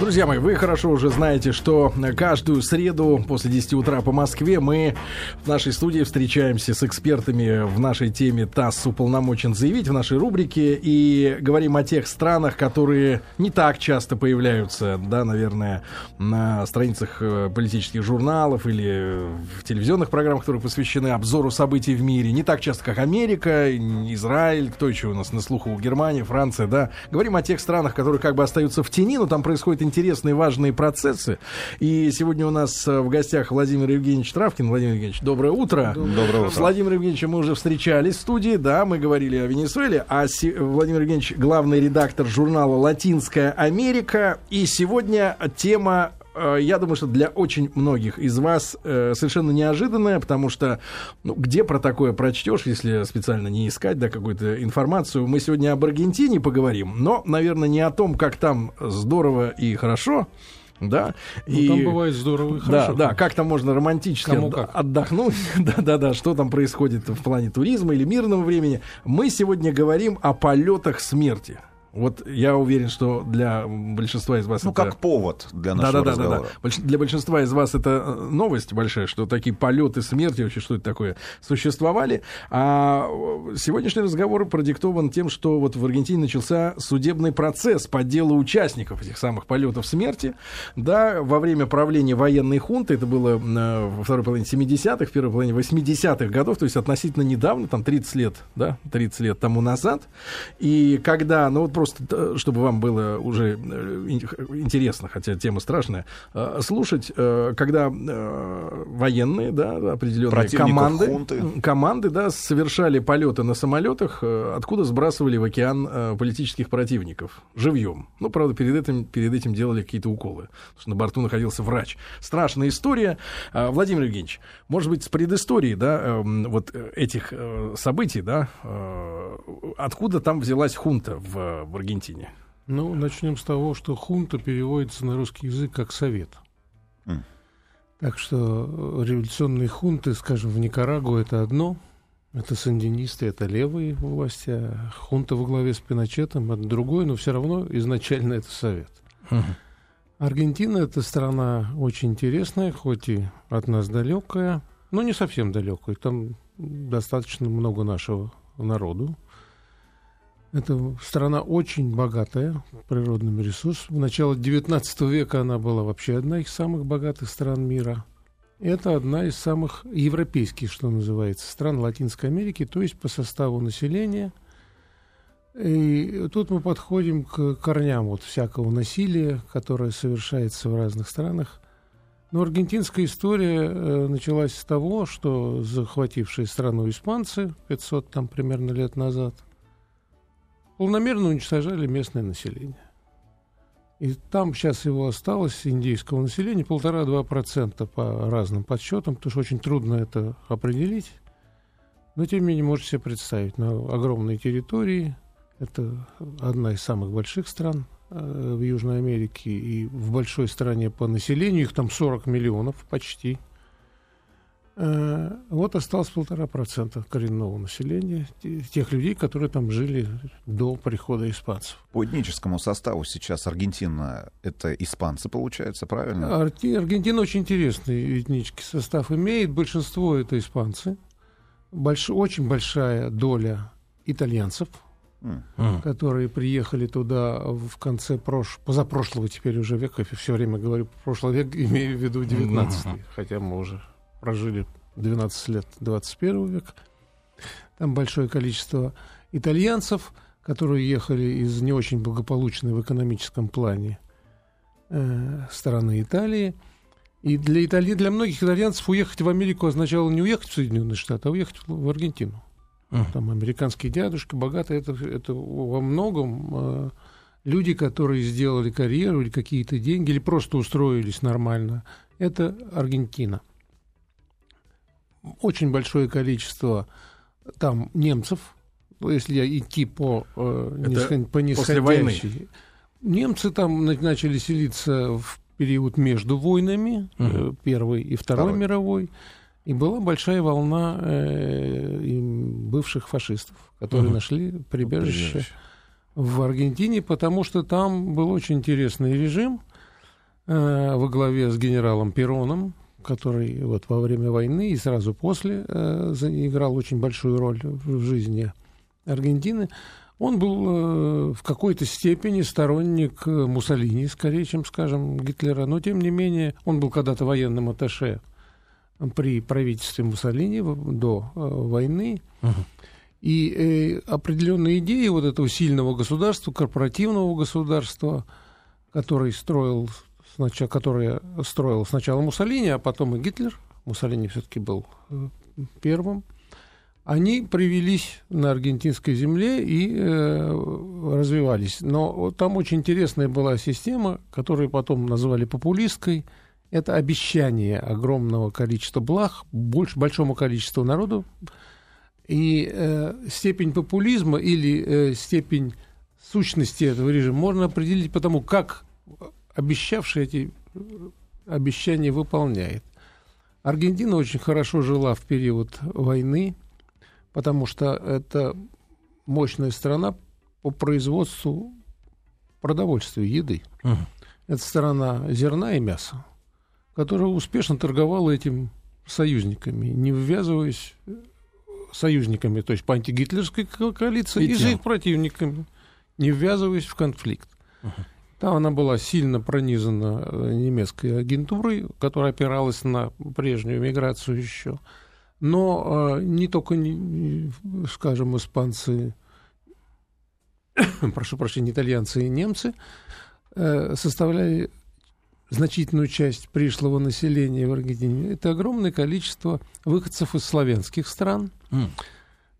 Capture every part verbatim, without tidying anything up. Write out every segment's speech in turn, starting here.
Друзья мои, вы хорошо уже знаете, что каждую среду после десяти утра по Москве мы в нашей студии встречаемся с экспертами в нашей теме «ТАСС уполномочен заявить» в нашей рубрике и говорим о тех странах, которые не так часто появляются, да, наверное, на страницах политических журналов или в телевизионных программах, которые посвящены обзору событий в мире. Не так часто, как Америка, Израиль, кто еще у нас на слуху? Германия, Франция, да. Говорим о тех странах, которые как бы остаются в тени, но там происходят интересные, важные процессы. И сегодня у нас в гостях Владимир Евгеньевич Травкин. Владимир Евгеньевич, доброе утро. Доброе утро. С Владимиром Евгеньевичем мы уже встречались в студии, да, мы говорили о Венесуэле, а си... Владимир Евгеньевич главный редактор журнала «Латинская Америка». И сегодня тема, я думаю, что для очень многих из вас э, совершенно неожиданная, потому что ну, где про такое прочтешь, если специально не искать, да, какую-то информацию. Мы сегодня об Аргентине поговорим, но, наверное, не о том, как там здорово и хорошо. Да? Ну, и... там бывает здорово и хорошо. Да, да, как там можно романтически от... отдохнуть, да-да-да, что там происходит в плане туризма или мирного времени. Мы сегодня говорим о полетах смерти. Вот я уверен, что для большинства из вас ну, это... Ну, как повод для нашего да, да, разговора. Да, да, да. Для большинства из вас это новость большая, что такие полеты смерти, вообще что это такое, существовали. А сегодняшний разговор продиктован тем, что вот в Аргентине начался судебный процесс по делу участников этих самых полетов смерти. Да, во время правления военной хунты, это было во второй половине семидесятых, в первой половине восьмидесятых годов, то есть относительно недавно, там тридцать лет, да, тридцать лет тому назад. И когда, ну вот просто чтобы вам было уже интересно, хотя тема страшная, слушать, когда военные, да, определенные команды, команды, да, совершали полеты на самолетах, откуда сбрасывали в океан политических противников живьем. Ну, правда, перед этим, перед этим делали какие-то уколы, потому что на борту находился врач. Страшная история. Владимир Евгеньевич, может быть, с предыстории, да, вот этих событий, да, откуда там взялась хунта в в Аргентине? Ну, начнем с того, что хунта переводится на русский язык как совет. Mm. Так что революционные хунты, скажем, в Никарагуа это одно, это сандинисты, это левые власти, а хунта во главе с Пиночетом это другое, но все равно изначально это совет. Mm. Аргентина — это страна очень интересная, хоть и от нас далекая, но не совсем далекая. Там достаточно много нашего народу. Это страна очень богатая природными ресурсами. В начале девятнадцатого века она была вообще одна из самых богатых стран мира. Это одна из самых европейских, что называется, стран Латинской Америки, то есть по составу населения. И тут мы подходим к корням вот всякого насилия, которое совершается в разных странах. Но аргентинская история началась с того, что захватившие страну испанцы пятьсот там, примерно лет назад полномерно уничтожали местное население. И там сейчас его осталось, индейского населения, полтора-два процента по разным подсчетам, потому что очень трудно это определить. Но, тем не менее, можете себе представить, на огромной территории, это одна из самых больших стран э, в Южной Америке, и в большой стране по населению, их там сорок миллионов почти. Вот осталось полтора процента коренного населения, тех людей, которые там жили до прихода испанцев. По этническому составу сейчас Аргентина — это испанцы, получается, правильно? Аргентина очень интересный этнический состав имеет. Большинство — это испанцы. Больш... Очень большая доля итальянцев, mm. которые приехали туда в конце прош... позапрошлого теперь уже века. Я все время говорю прошлый век, имею в виду девятнадцатый, mm-hmm. хотя мы уже прожили двенадцать лет двадцать первого века. Там большое количество итальянцев, которые ехали из не очень благополучной в экономическом плане э, страны Италии. И для, Итали... для многих итальянцев уехать в Америку означало не уехать в Соединенные Штаты, а уехать в Аргентину. Mm. Там американские дядюшки, богатые. Это, это во многом э, люди, которые сделали карьеру или какие-то деньги, или просто устроились нормально. Это Аргентина. Очень большое количество там немцев, если я идти по, э, нисход... по нисходящей. Немцы там начали селиться в период между войнами, угу. Первой и Второй, Второй мировой, и была большая волна э, бывших фашистов, которые угу. нашли прибежище, прибежище в Аргентине, потому что там был очень интересный режим. э, во главе с генералом Пероном, который вот во время войны и сразу после э, играл очень большую роль в жизни Аргентины. Он был э, в какой-то степени сторонник Муссолини, скорее, чем, скажем, Гитлера. Но, тем не менее, он был когда-то военным атташе при правительстве Муссолини до э, войны. Uh-huh. И э, определенные идеи вот этого сильного государства, корпоративного государства, который строил, сначала, которое строил сначала Муссолини, а потом и Гитлер, Муссолини все-таки был первым, они привелись на аргентинской земле и э, развивались. Но там очень интересная была система, которую потом назвали популистской. Это обещание огромного количества благ больш, большому количеству народу. И э, степень популизма или э, степень сущности этого режима можно определить по тому, как обещавший эти обещания выполняет. Аргентина очень хорошо жила в период войны, потому что это мощная страна по производству продовольствия, еды. Uh-huh. Это страна зерна и мяса, которая успешно торговала этим союзниками, не ввязываясь... союзниками, то есть по антигитлерской коалиции, и, и же их противниками, не ввязываясь в конфликт. Uh-huh. Там она была сильно пронизана немецкой агентурой, которая опиралась на прежнюю миграцию еще. Но э, не только, не, скажем, испанцы, прошу прощения, итальянцы и немцы э, составляли значительную часть пришлого населения в Аргентине. Это огромное количество выходцев из славянских стран, mm.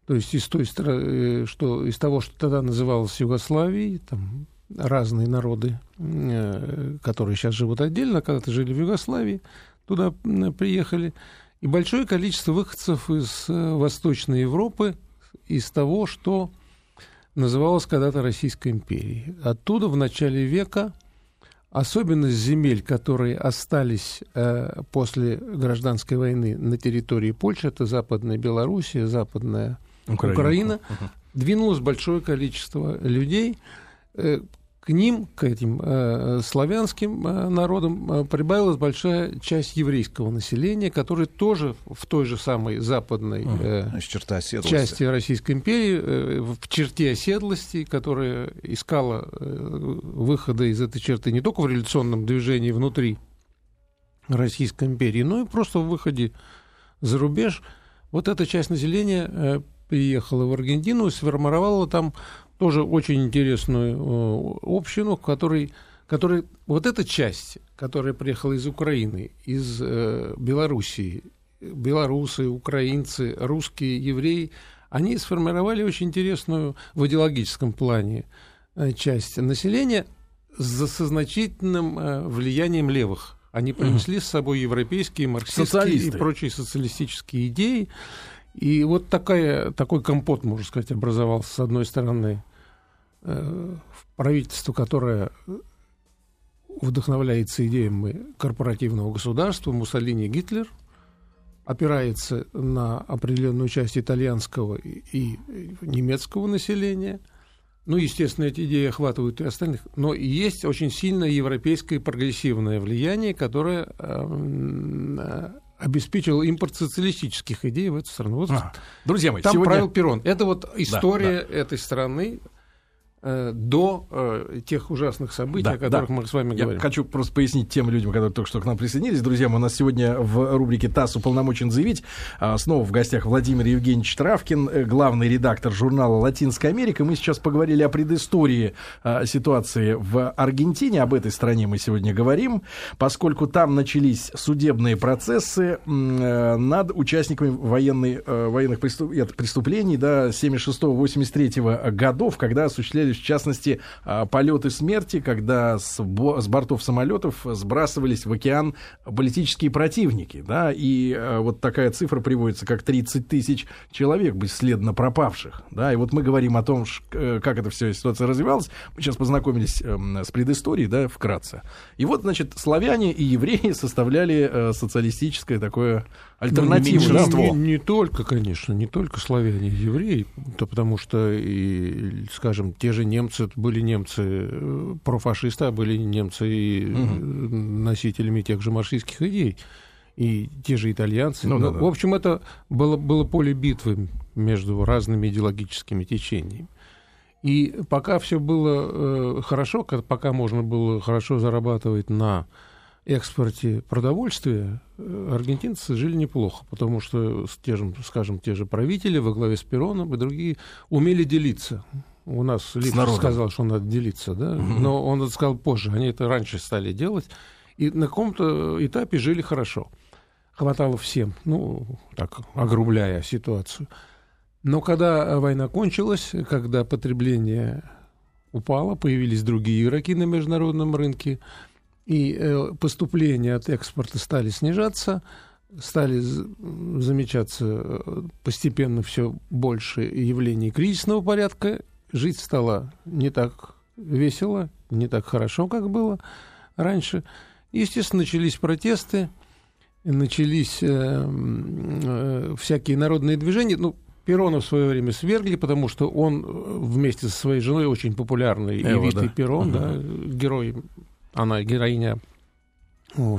то есть из той страны, что из того, что тогда называлось Югославией, там разные народы, которые сейчас живут отдельно, когда-то жили в Югославии, туда приехали, и большое количество выходцев из Восточной Европы, из того, что называлось когда-то Российской империей. Оттуда в начале века особенность земель, которые остались э, после гражданской войны на территории Польши, это Западная Белоруссия, Западная Украина, Украина uh-huh. двинулось большое количество людей. Э, к ним, к этим э, славянским э, народам, э, прибавилась большая часть еврейского населения, которые тоже в той же самой западной э, uh-huh. части Российской империи, э, в черте оседлости, которая искала э, выхода из этой черты не только в революционном движении внутри Российской империи, но и просто в выходе за рубеж. Вот эта часть населения э, приехала в Аргентину и сформировала там тоже очень интересную общину, в которой, которой вот эта часть, которая приехала из Украины, из э, Белоруссии, белорусы, украинцы, русские, евреи, они сформировали очень интересную в идеологическом плане э, часть населения со значительным э, влиянием левых. Они принесли с собой европейские, марксистские социалисты и прочие социалистические идеи. И вот такая, такой компот, можно сказать, образовался, с одной стороны, э, правительство, которое вдохновляется идеями корпоративного государства, Муссолини, Гитлер, опирается на определенную часть итальянского и, и немецкого населения. Ну, естественно, эти идеи охватывают и остальных. Но есть очень сильное европейское прогрессивное влияние, которое... Э, э, обеспечил импорт социалистических идей в эту страну. Вот а, друзья мои, там сегодня... правил Перон. Это вот история да, да. этой страны э, до э, тех ужасных событий, да, о которых да. мы с вами Я говорим. Я хочу просто пояснить тем людям, которые только что к нам присоединились. Друзья, мы, у нас сегодня в рубрике «ТАСС уполномочен заявить» снова в гостях Владимир Евгеньевич Травкин, главный редактор журнала «Латинская Америка». Мы сейчас поговорили о предыстории э, ситуации в Аргентине. Об этой стране мы сегодня говорим, поскольку там начались судебные процессы э, над участниками военной, э, военных преступ... Нет, преступлений до да, семьдесят шестого восемьдесят третьего годов, когда осуществляли в частности, полеты смерти, когда с бортов самолетов сбрасывались в океан политические противники. Да? И вот такая цифра приводится, как тридцать тысяч человек, бесследно пропавших. Да? И вот мы говорим о том, как эта вся ситуация развивалась. Мы сейчас познакомились с предысторией, да, вкратце. И вот, значит, славяне и евреи составляли социалистическое такое альтернативное. Ну, не, не, не только, конечно, не только славяне и евреи, то потому что, и, скажем, те же же немцы, были немцы профашисты, а были немцы и угу. носителями тех же марксистских идей. И те же итальянцы. Ну, ну, да, в общем, да. это было, было поле битвы между разными идеологическими течениями. И пока все было э, хорошо, пока можно было хорошо зарабатывать на экспорте продовольствия, э, аргентинцы жили неплохо, потому что, те же, скажем, те же правители во главе с Пероном и другие умели делиться. У нас Липов сказал, что надо делиться, да? Mm-hmm. Но он это сказал позже, они это раньше стали делать, и на каком-то этапе жили хорошо. Хватало всем, ну, так, огрубляя ситуацию. Но когда война кончилась, когда потребление упало, появились другие игроки на международном рынке, и поступления от экспорта стали снижаться, стали замечаться постепенно все больше явлений кризисного порядка, жить стало не так весело, не так хорошо, как было раньше. Естественно, начались протесты, начались э, э, всякие народные движения. Ну, Перона в свое время свергли, потому что он вместе со своей женой очень популярный Эва, и Витой да. Перон, угу. да, герой, она героиня ну,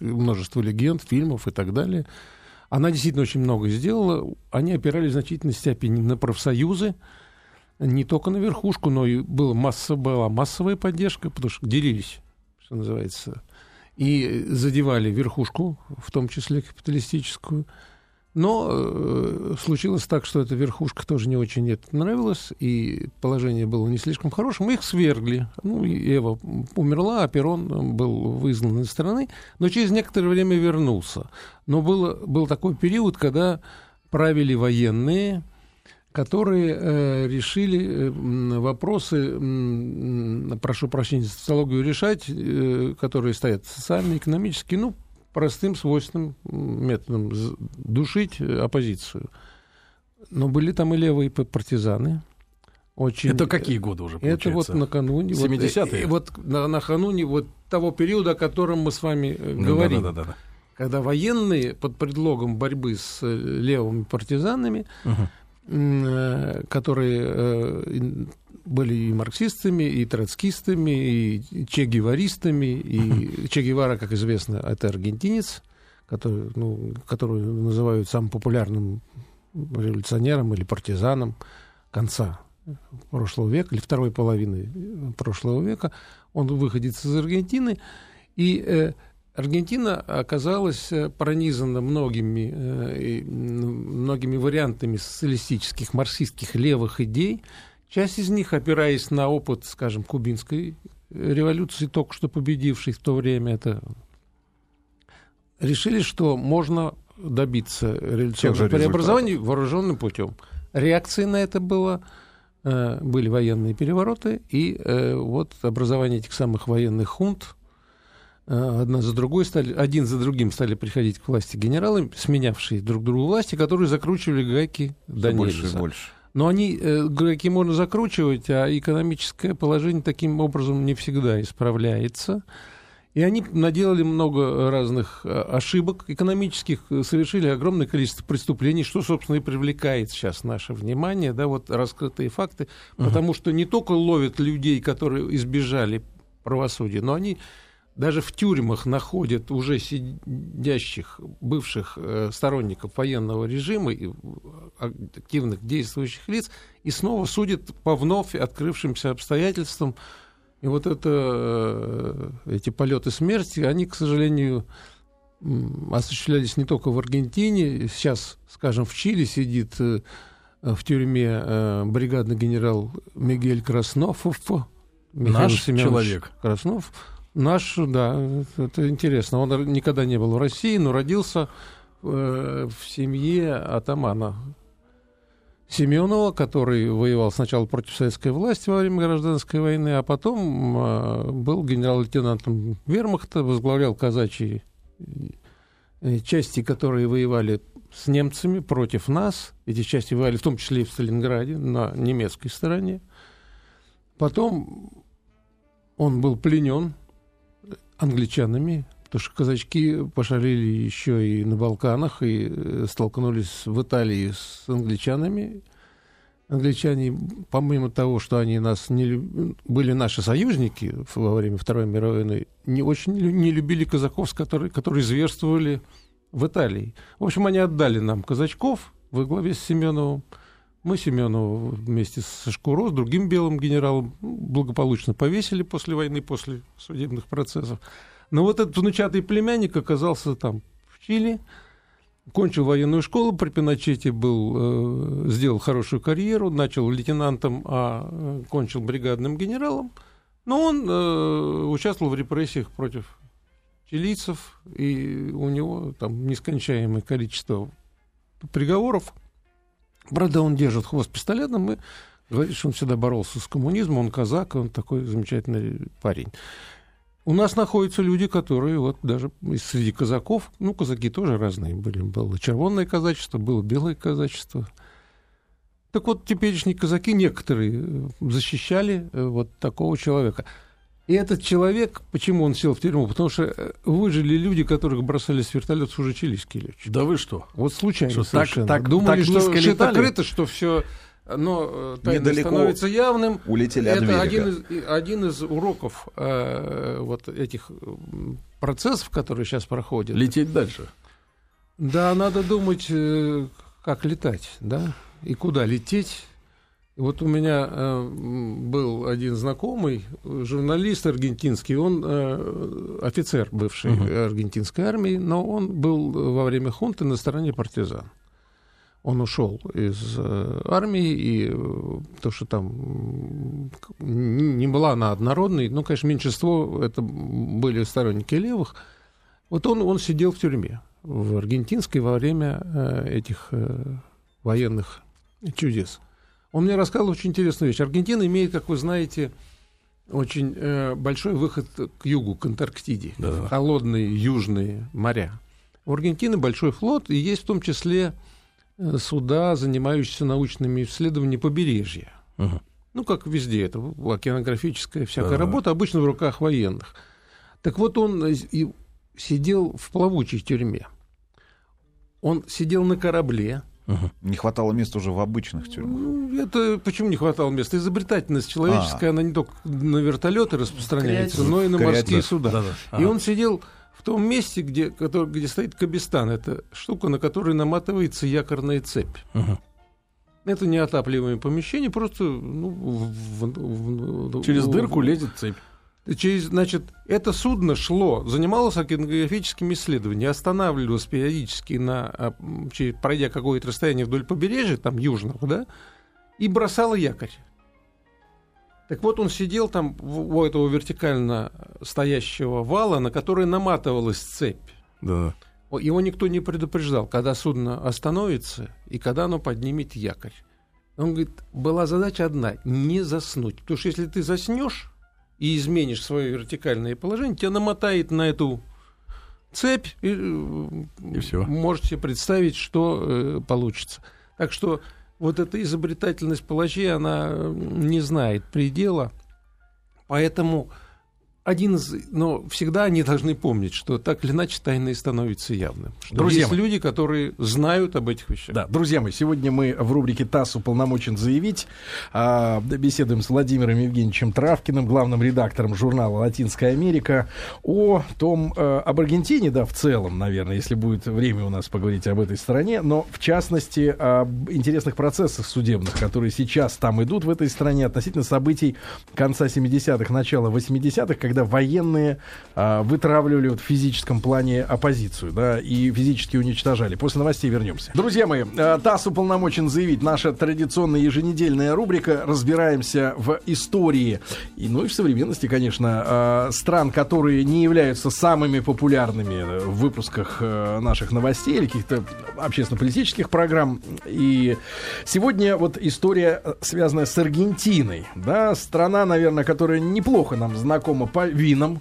множества легенд, фильмов и так далее. Она действительно очень много сделала. Они опирались в значительной степени на профсоюзы, не только на верхушку, но и была, масса, была массовая поддержка, потому что делились, что называется, и задевали верхушку, в том числе капиталистическую. Но э, случилось так, что эта верхушка тоже не очень это нравилась, и положение было не слишком хорошим, их свергли. Ну, Эва умерла, а Перон был выгнан из страны, но через некоторое время вернулся. Но было, был такой период, когда правили военные, которые э, решили э, вопросы, э, прошу прощения, социологию решать, э, которые стоят социальные, экономические, ну, простым свойственным методом душить оппозицию. Но были там и левые партизаны. Очень... Это какие годы уже, получается? Это вот накануне... семидесятые? Вот, вот накануне вот того периода, о котором мы с вами ну, говорим. Да, да, да, да. Когда военные под предлогом борьбы с левыми партизанами... Угу. которые были и марксистами, и троцкистами, и Че Геваристами, и Че Гевара, как известно, это аргентинец, который, ну, которого называют самым популярным революционером или партизаном конца прошлого века, или второй половины прошлого века. Он выходец из Аргентины, и... Аргентина оказалась пронизана многими, многими вариантами социалистических, марксистских, левых идей. Часть из них, опираясь на опыт, скажем, кубинской революции, только что победившей в то время, это... решили, что можно добиться революционного преобразования вооруженным путем. Реакцией на это было... были военные перевороты и вот образование этих самых военных хунт. Одна за другой стали, один за другим стали приходить к власти генералы, сменявшие друг другу власти, которые закручивали гайки до нельзя. Но они э, гайки можно закручивать, а экономическое положение таким образом не всегда исправляется. И они наделали много разных ошибок экономических, совершили огромное количество преступлений, что, собственно, и привлекает сейчас наше внимание, да, вот раскрытые факты, угу. потому что не только ловят людей, которые избежали правосудия, но они... Даже в тюрьмах находят уже сидящих бывших сторонников военного режима и активных действующих лиц и снова судят по вновь открывшимся обстоятельствам. И вот это, эти полеты смерти, они, к сожалению, осуществлялись не только в Аргентине. Сейчас, скажем, в Чили сидит в тюрьме бригадный генерал Мигель Краснов. Михаил Наш Семенович человек. Краснов. Наш, да, это интересно. Он никогда не был в России, но родился э, в семье атамана Семенова, который воевал сначала против советской власти во время гражданской войны, а потом э, был генерал-лейтенантом вермахта, возглавлял казачьи части, которые воевали с немцами против нас. Эти части воевали в том числе и в Сталинграде, на немецкой стороне. Потом он был пленен англичанами, потому что казачки пошалили еще и на Балканах, и столкнулись в Италии с англичанами, англичане, помимо того, что они нас не люб... были наши союзники во время Второй мировой войны, не очень не любили казаков, которые, которые зверствовали в Италии. В общем, они отдали нам казачков во главе с Семеновым. Мы Семенова вместе со Шкуро, с другим белым генералом, благополучно повесили после войны, после судебных процессов. Но вот этот внучатый племянник оказался там в Чили, кончил военную школу, при Пиночете был, э, сделал хорошую карьеру, начал лейтенантом, а кончил бригадным генералом. Но он э, участвовал в репрессиях против чилийцев, и у него там нескончаемое количество приговоров. Правда, он держит хвост пистолетом и говорит, что он всегда боролся с коммунизмом, он казак, он такой замечательный парень. У нас находятся люди, которые вот даже среди казаков, ну, казаки тоже разные были, было червонное казачество, было белое казачество. Так вот, теперешние казаки некоторые защищали вот такого человека. И этот человек, почему он сел в тюрьму? Потому что выжили люди, которых бросали с вертолетов уже чилийские летчики. Да вы что? Вот случайно что, совершенно. Так, так, думали, так что все открыто, что все но становится явным. Улетели от берега. Это один из, один из уроков э, вот этих процессов, которые сейчас проходят. Лететь дальше. Да, надо думать, э, как летать, да, и куда лететь. Вот у меня э, был один знакомый, журналист аргентинский, он э, офицер бывшей uh-huh. аргентинской армии, но он был во время хунты на стороне партизан. Он ушел из э, армии, и то, что там не была она однородной, ну, конечно, меньшинство, это были сторонники левых. Вот он, он сидел в тюрьме в аргентинской во время э, этих э, военных чудес. Он мне рассказал очень интересную вещь. Аргентина имеет, как вы знаете, очень э, большой выход к югу, к Антарктиде. Да. Холодные южные моря. У Аргентины большой флот, и есть в том числе суда, занимающиеся научными исследованиями побережья. Ага. Ну, как везде, это океанографическая всякая ага. работа, обычно в руках военных. Так вот, он сидел в плавучей тюрьме. Он сидел на корабле. Uh-huh. Не хватало места уже в обычных тюрьмах. Это почему не хватало места? Изобретательность человеческая, а. она не только на вертолеты распространяется, Креатив. но и на Креатив. морские суда. Да, да. А. И он сидел в том месте, где, который, где стоит кабистан. Это штука, на которой наматывается якорная цепь. Uh-huh. Это неотапливаемое помещение, просто ну, в, в, в, через в, дырку в, лезет цепь. Через, значит, это судно шло, занималось океанографическими исследованиями, останавливалось периодически, на, пройдя какое-то расстояние вдоль побережья, там, южного, да, и бросало якорь. Так вот, он сидел там у этого вертикально стоящего вала, на который наматывалась цепь. Да. Его никто не предупреждал, когда судно остановится и когда оно поднимет якорь. Он говорит, была задача одна — не заснуть. Потому что если ты заснешь и изменишь свое вертикальное положение, тебя намотает на эту цепь, и, и все. Можете представить, что э, получится. Так что вот эта изобретательность палачей, она не знает предела. Поэтому один из... Но всегда они должны помнить, что так или иначе тайное становится явным. Друзья, есть люди, которые знают об этих вещах. Да, друзья мои, сегодня мы в рубрике «ТАСС уполномочен заявить» беседуем с Владимиром Евгеньевичем Травкиным, главным редактором журнала «Латинская Америка», о том, об Аргентине, да, в целом, наверное, если будет время у нас поговорить об этой стране, но в частности об интересных процессах судебных, которые сейчас там идут в этой стране относительно событий конца семидесятых, начала восьмидесятых, когда военные а, вытравливали вот, в физическом плане оппозицию, да, и физически уничтожали. После новостей вернемся. Друзья мои, ТАСС уполномочен заявить. Наша традиционная еженедельная рубрика. Разбираемся в истории, и, ну и в современности, конечно, а, стран, которые не являются самыми популярными в выпусках а, наших новостей или каких-то общественно-политических программ. И сегодня вот история, связанная с Аргентиной. Да, страна, наверное, которая неплохо нам знакома по винам.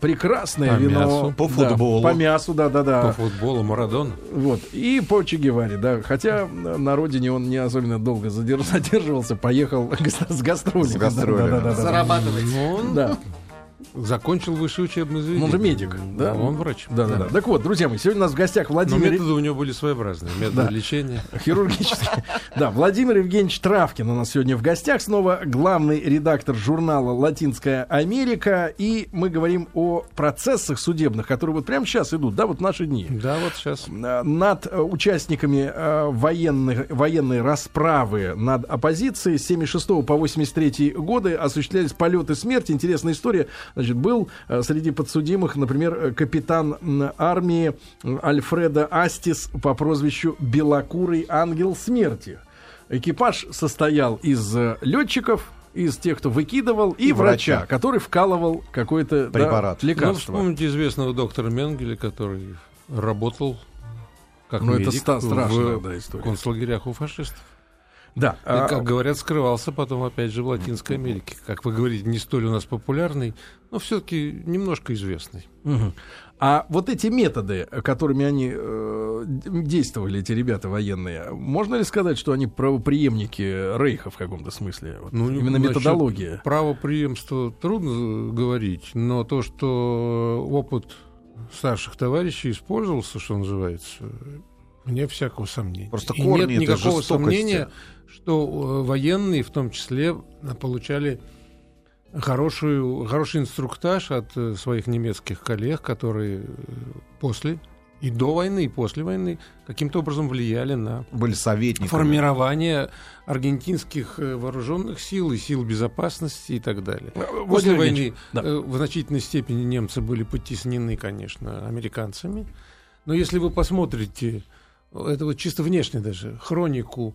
Прекрасное по вино. Мясу. По футболу. Да, по мясу, да-да-да. По футболу, Марадон. Вот. И по Че Геваре, да. Хотя на родине он не особенно долго задерживался, поехал с гастролями. С гастролями. Да, да, да, да, зарабатывать. Да. Закончил высшее учебное заведение. Он же медик, да? Он врач. Да, да, да. Так вот, друзья мои, сегодня у нас в гостях Владимир... Но методы у него были своеобразные. Методы лечения. Хирургические. Да, Владимир Евгеньевич Травкин у нас сегодня в гостях. Снова главный редактор журнала «Латинская Америка». И мы говорим о процессах судебных, которые вот прямо сейчас идут, да, вот в наши дни. Да, вот сейчас. Над участниками военных, военной расправы над оппозицией с семьдесят шестого по восемьдесят третий годы осуществлялись полеты смерти. Интересная история. Значит, был среди подсудимых, например, капитан армии Альфреда Астис по прозвищу «Белокурый ангел смерти». Экипаж состоял из летчиков, из тех, кто выкидывал, и, и врача, врача, который вкалывал какой-то препарат, да, лекарство. Ну, вспомните известного доктора Менгеля, который работал как ну, медик это страшная, в да, концлагерях у фашистов. Да. И, как а... говорят, скрывался потом, опять же, в Латинской Америке. Как вы говорите, не столь у нас популярный, но все-таки немножко известный. Угу. А вот эти методы, которыми они э, действовали, эти ребята военные, можно ли сказать, что они правопреемники Рейха в каком-то смысле? Вот, ну, именно методология. Правопреемство трудно говорить, но то, что опыт старших товарищей использовался, что называется, вне всякого сомнения. Просто корни, нет никакого сомнения, что военные в том числе получали хорошую, хороший инструктаж от своих немецких коллег, которые после и до войны, и после войны каким-то образом влияли на формирование аргентинских вооруженных сил и сил безопасности и так далее. После войны да. в значительной степени немцы были потеснены, конечно, американцами. Но если вы посмотрите, это вот чисто внешне даже, хронику,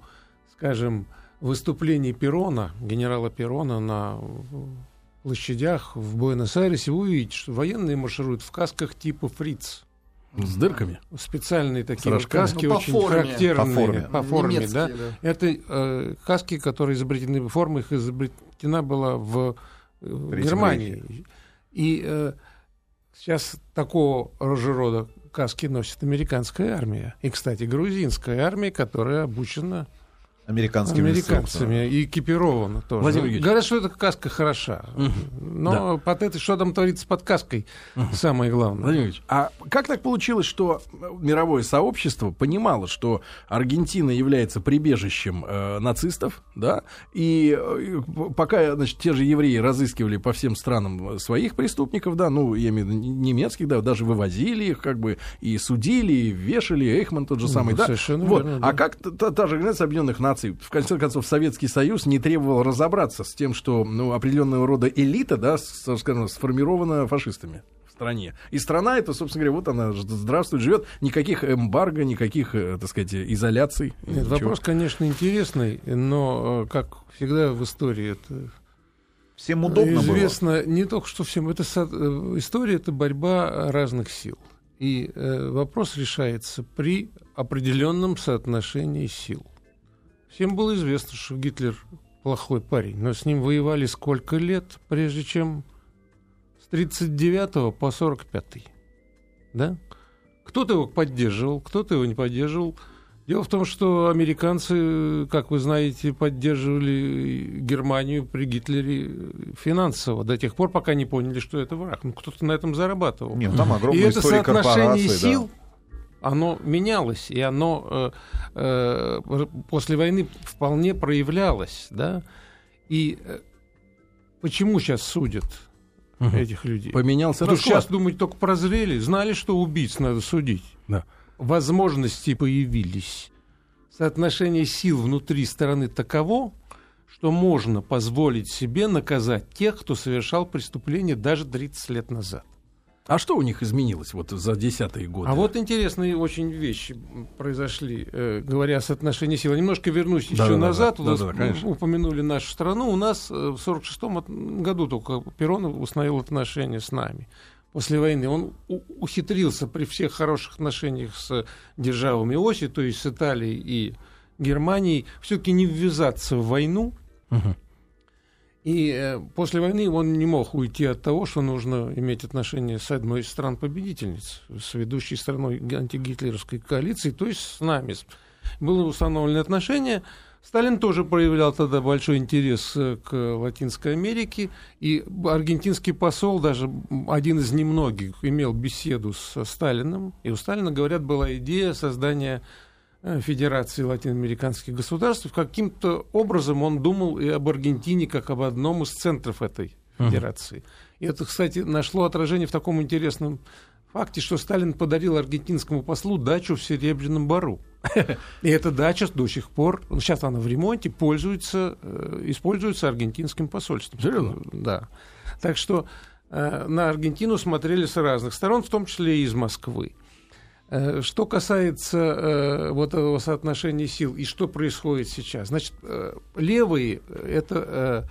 скажем, выступлений Перона, генерала Перона на площадях в Буэнос-Айресе, вы увидите, что военные маршируют в касках типа фриц. С дырками? Специальные такие вот каски, ну, очень форме. характерные. По форме, по форме немецкие, да. да. Это э, каски, которые изобретены, форма их изобретена была в э, Германии. И э, сейчас такого рода каски носит американская армия. И, кстати, грузинская армия, которая обучена американскими американцами и экипирована тоже. Говорят, что эта каска хороша. Угу. Но да. под это, что там творится под каской, угу. самое главное. Владимир Ильич, а как так получилось, что мировое сообщество понимало, что Аргентина является прибежищем э, нацистов, да? И э, пока, значит, те же евреи разыскивали по всем странам своих преступников, да, ну, я имею в виду немецких, да, даже вывозили их, как бы, и судили, и вешали, Эйхман тот же самый, ну, да? Вот. Верно, да. А как та, та же Организация Объединенных Наций, в конце концов, Советский Союз не требовал разобраться с тем, что, ну, определенного рода элита, да, скажем, сформирована фашистами в стране. И страна эта, собственно говоря, вот она здравствует, живет, никаких эмбарго, никаких, так сказать, изоляций. Нет, вопрос, конечно, интересный, но, как всегда в истории, это всем удобно известно, было. Не только что всем. Это со... история — это борьба разных сил. И э, вопрос решается при определенном соотношении сил. Всем было известно, что Гитлер плохой парень, но с ним воевали сколько лет, прежде чем с тридцать девятого по сорок пятый, да? Кто-то его поддерживал, кто-то его не поддерживал. Дело в том, что американцы, как вы знаете, поддерживали Германию при Гитлере финансово до тех пор, пока не поняли, что это враг. Ну, кто-то на этом зарабатывал. Нет, там огромная история корпораций, сил. Да. Оно менялось, и оно э, э, после войны вполне проявлялось, да? И э, почему сейчас судят угу. этих людей? Поменялся расклад. Сейчас, думать, только прозрели, знали, что убийц надо судить. Да. Возможности появились. Соотношение сил внутри страны таково, что можно позволить себе наказать тех, кто совершал преступление даже тридцать лет назад. А что у них изменилось вот за десятые годы? А вот интересные очень вещи произошли, э, говоря о соотношении сил. Я немножко вернусь да, еще да, назад. Да, у нас да, да, упомянули нашу страну. У нас в сорок шестом году только Перон установил отношения с нами. После войны он ухитрился при всех хороших отношениях с державами оси, то есть с Италией и Германией, все-таки не ввязаться в войну. Угу. И после войны он не мог уйти от того, что нужно иметь отношения с одной из стран-победительниц, с ведущей страной антигитлеровской коалиции, то есть с нами. Было установлено отношение Сталин тоже проявлял тогда большой интерес к Латинской Америке, и аргентинский посол, даже один из немногих, имел беседу со Сталиным, и у Сталина, говорят, была идея создания Федерации латиноамериканских государств. Каким-то образом он думал и об Аргентине, как об одном из центров этой федерации. Uh-huh. И это, кстати, нашло отражение в таком интересном факте, что Сталин подарил аргентинскому послу дачу в Серебряном Бору. И эта дача до сих пор, сейчас она в ремонте, пользуется, используется аргентинским посольством. Серьезно? Да. Так что на Аргентину смотрели с разных сторон, в том числе и из Москвы. Что касается вот этого соотношения сил и что происходит сейчас, значит, левые — это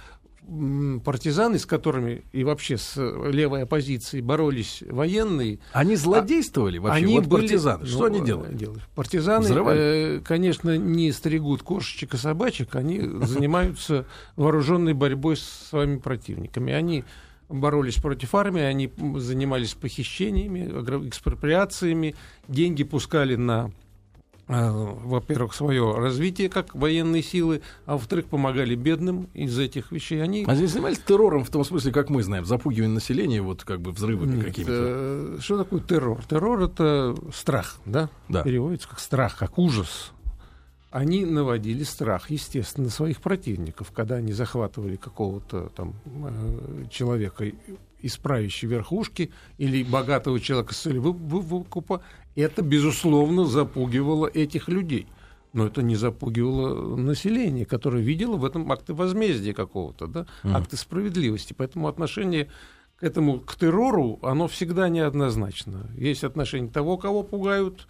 партизаны, с которыми и вообще с левой оппозицией боролись военные. Они злодействовали а, вообще? Они вот были, партизаны. Что ну, они делали? делали? Партизаны, э, конечно, не стригут кошечек и собачек, они занимаются вооруженной борьбой с своими противниками. Они боролись против армии, они занимались похищениями, экспроприациями, деньги пускали на, во-первых, свое развитие как военные силы, а во-вторых, помогали бедным из этих вещей. Они а занимались террором в том смысле, как мы знаем, запугивание населения, вот как бы взрывами Нет, какими-то. Что такое террор? Террор — это страх, да? Да. Переводится как страх, как ужас. Они наводили страх, естественно, на своих противников, когда они захватывали какого-то там человека из правящей верхушки или богатого человека с целью выкупа. Это, безусловно, запугивало этих людей. Но это не запугивало население, которое видело в этом акты возмездия какого-то, да? Mm. Акты справедливости. Поэтому отношение к этому, к террору, оно всегда неоднозначно. Есть отношение того, кого пугают,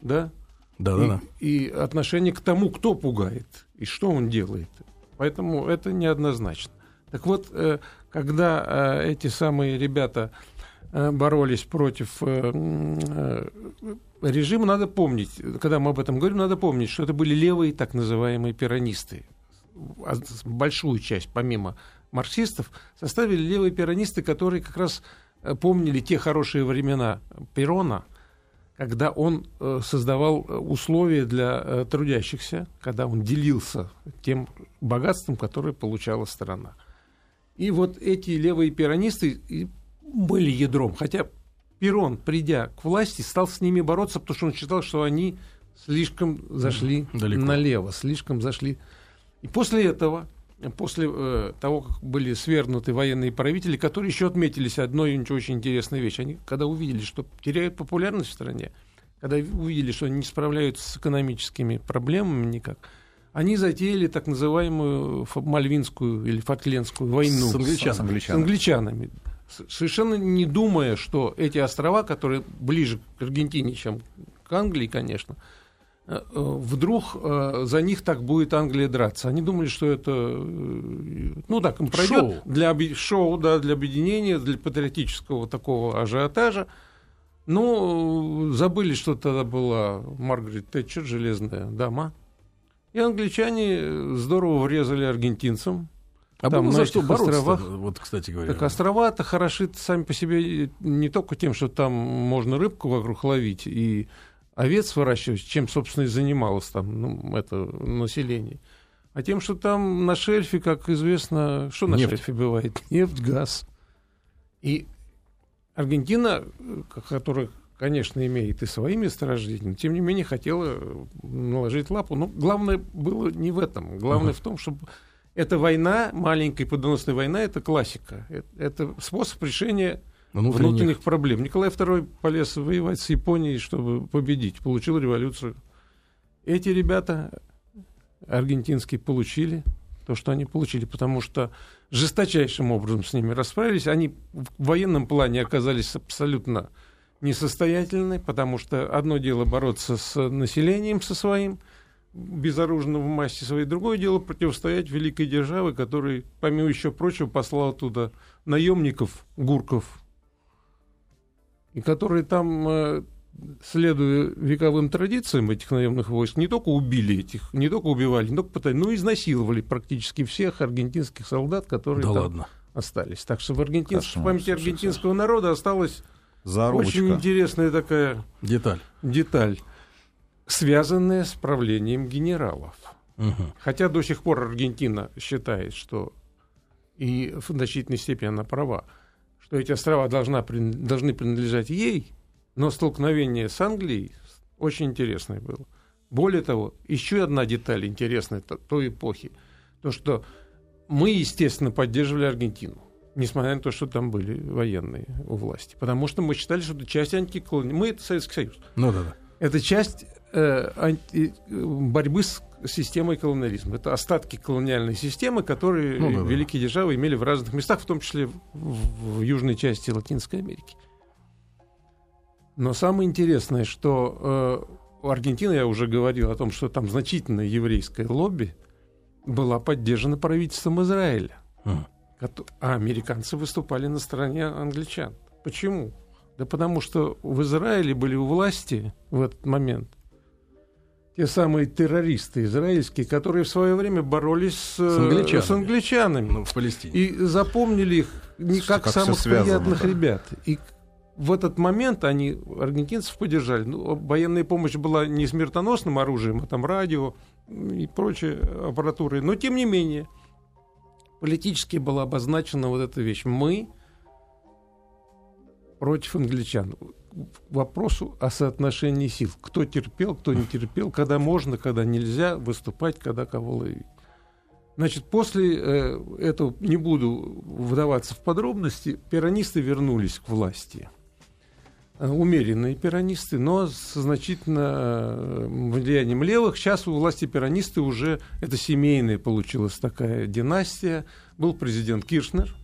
да? Да, и, да, да. И отношение к тому, кто пугает и что он делает. Поэтому это неоднозначно. Так вот, когда эти самые ребята боролись против режима, надо помнить, когда мы об этом говорим, надо помнить, что это были левые так называемые перонисты. Большую часть, помимо марксистов, составили левые перонисты, которые как раз помнили те хорошие времена Перона, когда он создавал условия для трудящихся, когда он делился тем богатством, которое получала страна. И вот эти левые перонисты были ядром. Хотя Перон, придя к власти, стал с ними бороться, потому что он считал, что они слишком зашли далеко налево, слишком зашли. И после этого, после э, того, как были свергнуты военные правители, которые еще отметились одной очень интересной вещью. Они, когда увидели, что теряют популярность в стране, когда увидели, что они не справляются с экономическими проблемами никак, они затеяли так называемую Мальвинскую или Фолклендскую войну с англичанами. С англичанами. С англичанами. Совершенно не думая, что эти острова, которые ближе к Аргентине, чем к Англии, конечно, вдруг за них так будет Англия драться. Они думали, что это, ну так, им пройдет для оби- шоу, да, для объединения, для патриотического такого ажиотажа. Но забыли, что тогда была Маргарет Тэтчер, железная дама. И англичане здорово врезали аргентинцам. А там, было на за что бороться, вот, кстати говоря. Так острова-то хороши сами по себе не только тем, что там можно рыбку вокруг ловить и овец выращивать, чем, собственно, и занималось там, ну, это население. А тем, что там на шельфе, как известно, что на нефть. Шельфе бывает? Нефть, газ. И Аргентина, которая, конечно, имеет и свои месторождения, тем не менее хотела наложить лапу. Но главное было не в этом. Главное uh-huh. в том, чтобы эта война, маленькая победоносная война, это классика. Это, это способ решения внутренних. внутренних проблем. Николай второй полез воевать с Японией, чтобы победить. Получил революцию. Эти ребята аргентинские получили то, что они получили, потому что жесточайшим образом с ними расправились. Они в военном плане оказались абсолютно несостоятельны, потому что одно дело бороться с населением со своим, безоружным в массе своей, другое дело противостоять великой державе, которая, помимо еще прочего, послала туда наемников, гурков, и которые там, следуя вековым традициям этих наемных войск, не только убили этих, не только убивали, не только пытали, но и изнасиловали практически всех аргентинских солдат, которые да там ладно. остались. Так что в, аргентинском, в памяти аргентинского народа осталась Зарубочка. очень интересная такая деталь. деталь, связанная с правлением генералов. Угу. Хотя до сих пор Аргентина считает, что, и в значительной степени она права, что эти острова должна, должны принадлежать ей, но столкновение с Англией очень интересное было. Более того, еще одна деталь интересная той эпохи, то, что мы, естественно, поддерживали Аргентину, несмотря на то, что там были военные у власти, потому что мы считали, что это часть антиколониализма. Мы — это Советский Союз. Ну да, да. Это часть э, анти... борьбы с системой колониализма. Это остатки колониальной системы, которые ну, да, да. великие державы имели в разных местах, в том числе в, в южной части Латинской Америки. Но самое интересное, что э, Аргентина, я уже говорил о том, что там значительное еврейское лобби была поддержана правительством Израиля. А. А американцы выступали на стороне англичан. Почему? Да потому что в Израиле были у власти в этот момент те самые террористы израильские, которые в свое время боролись с, с англичанами, с англичанами. Ну, в Палестине. И запомнили их не как, как самых приятных так. ребят. И в этот момент они аргентинцев поддержали. Ну, военная помощь была не смертоносным оружием, а там радио и прочей аппаратурой. Но, тем не менее, политически была обозначена вот эта вещь. Мы против англичан. К вопросу о соотношении сил. Кто терпел, кто не терпел, когда можно, когда нельзя выступать, когда кого ловить. Значит, после э, этого, не буду вдаваться в подробности, перонисты вернулись к власти. Умеренные перонисты, но со значительно влиянием левых. Сейчас у власти перонисты уже, это семейная получилась такая династия. Был президент Киршнер,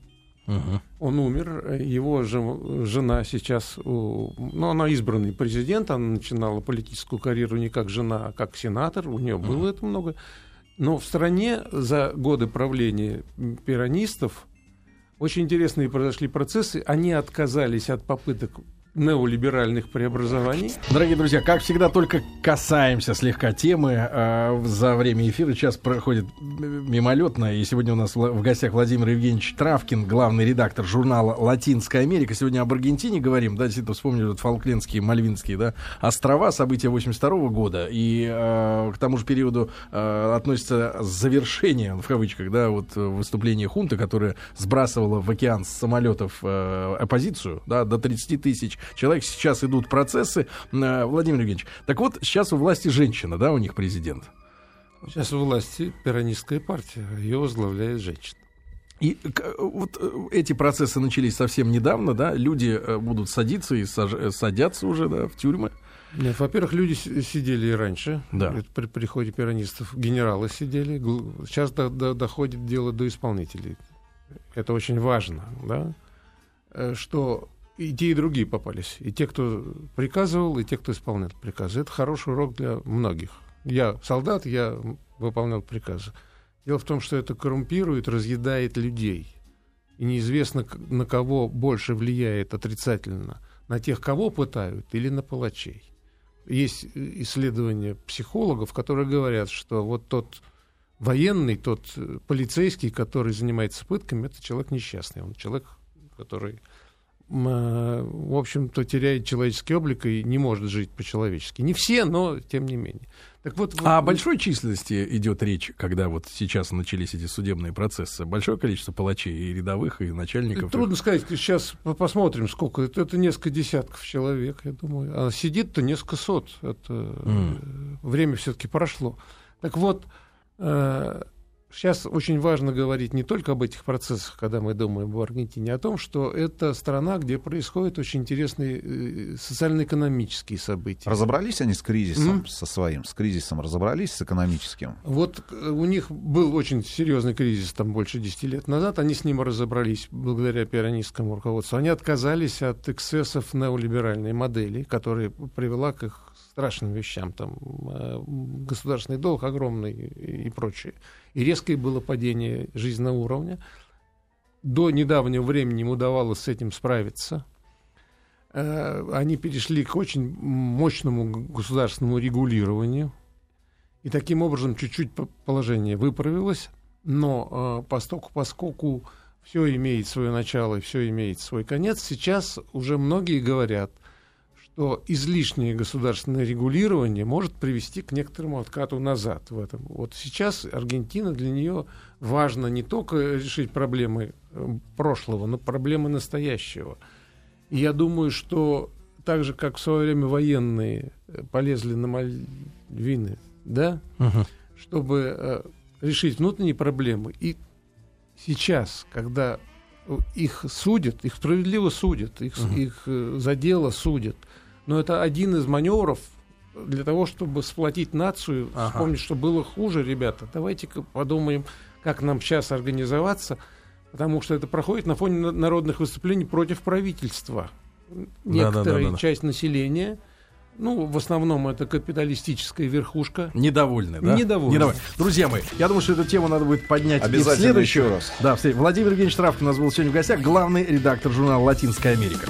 угу. он умер, его жена сейчас, ну, она избранный президент, она начинала политическую карьеру не как жена, а как сенатор, у нее было угу. это много. Но в стране за годы правления перонистов очень интересные произошли процессы, они отказались от попыток неолиберальных преобразований. Дорогие друзья, как всегда, только касаемся слегка темы. Э, за время эфира час проходит мимолетно. И сегодня у нас в гостях Владимир Евгеньевич Травкин, главный редактор журнала «Латинская Америка». Сегодня об Аргентине говорим. Да, действительно, вспомнили вот Фолклендские, Мальвинские да, острова, события восемьдесят второго года. И э, к тому же периоду э, относится завершение, в кавычках, да, вот выступления хунты, которое сбрасывало в океан с самолетов э, оппозицию да, до тридцати тысяч человек. Сейчас идут процессы. Владимир Евгеньевич, так вот, сейчас у власти женщина, да, у них президент? Сейчас у власти перонистская партия, ее возглавляет женщина. И вот эти процессы начались совсем недавно, да, люди будут садиться и саж... садятся уже, да, в тюрьмы. Нет, во-первых, люди сидели и раньше, да. при приходе перонистов, генералы сидели, сейчас до- до- доходит дело до исполнителей. Это очень важно, да, что и те, и другие попались. И те, кто приказывал, и те, кто исполнял приказы. Это хороший урок для многих. Я солдат, я выполнял приказы. Дело в том, что это коррумпирует, разъедает людей. И неизвестно, на кого больше влияет отрицательно. На тех, кого пытают, или на палачей. Есть исследования психологов, которые говорят, что вот тот военный, тот полицейский, который занимается пытками, это человек несчастный. Он человек, который... в общем-то, теряет человеческий облик и не может жить по-человечески. Не все, но тем не менее. Так вот, а вот... о большой численности идет речь, когда вот сейчас начались эти судебные процессы? Большое количество палачей и рядовых, и начальников? Это трудно сказать. Сейчас посмотрим, сколько. Это, это несколько десятков человек, я думаю. А сидит-то несколько сот. Это... Mm. Время все-таки прошло. Так вот... Э- Сейчас очень важно говорить не только об этих процессах, когда мы думаем об Аргентине, а о том, что это страна, где происходят очень интересные социально-экономические события. Разобрались они с кризисом, mm-hmm. со своим, с кризисом разобрались, с экономическим? Вот у них был очень серьезный кризис там больше десяти лет назад, они с ним разобрались благодаря перонистскому руководству. Они отказались от эксцессов неолиберальной модели, которая привела к их страшным вещам, там государственный долг огромный и прочее. И резкое было падение жизненного уровня. До недавнего времени им удавалось с этим справиться. Они перешли к очень мощному государственному регулированию. И таким образом чуть-чуть положение выправилось. Но поскольку, поскольку все имеет свое начало и все имеет свой конец, сейчас уже многие говорят, что излишнее государственное регулирование может привести к некоторому откату назад в этом. Вот сейчас Аргентина, для нее важно не только решить проблемы прошлого, но проблемы настоящего. И я думаю, что так же, как в свое время военные полезли на Мальвины, да, uh-huh. чтобы э, решить внутренние проблемы. И сейчас, когда их судят, их справедливо судят, их, uh-huh. их э, за дело судят, но это один из маневров для того, чтобы сплотить нацию, uh-huh. вспомнить, что было хуже, ребята. Давайте-ка подумаем, как нам сейчас организоваться, потому что это проходит на фоне народных выступлений против правительства. Некоторая да, да, да, да. часть населения, ну, в основном это капиталистическая верхушка. Недовольны, да? Недовольны. Недовольны. Друзья мои, я думаю, что эту тему надо будет поднять обязательно и в следующий еще раз. Да, Владимир Евгеньевич Травкин у нас был сегодня в гостях, главный редактор журнала «Латинская Америка».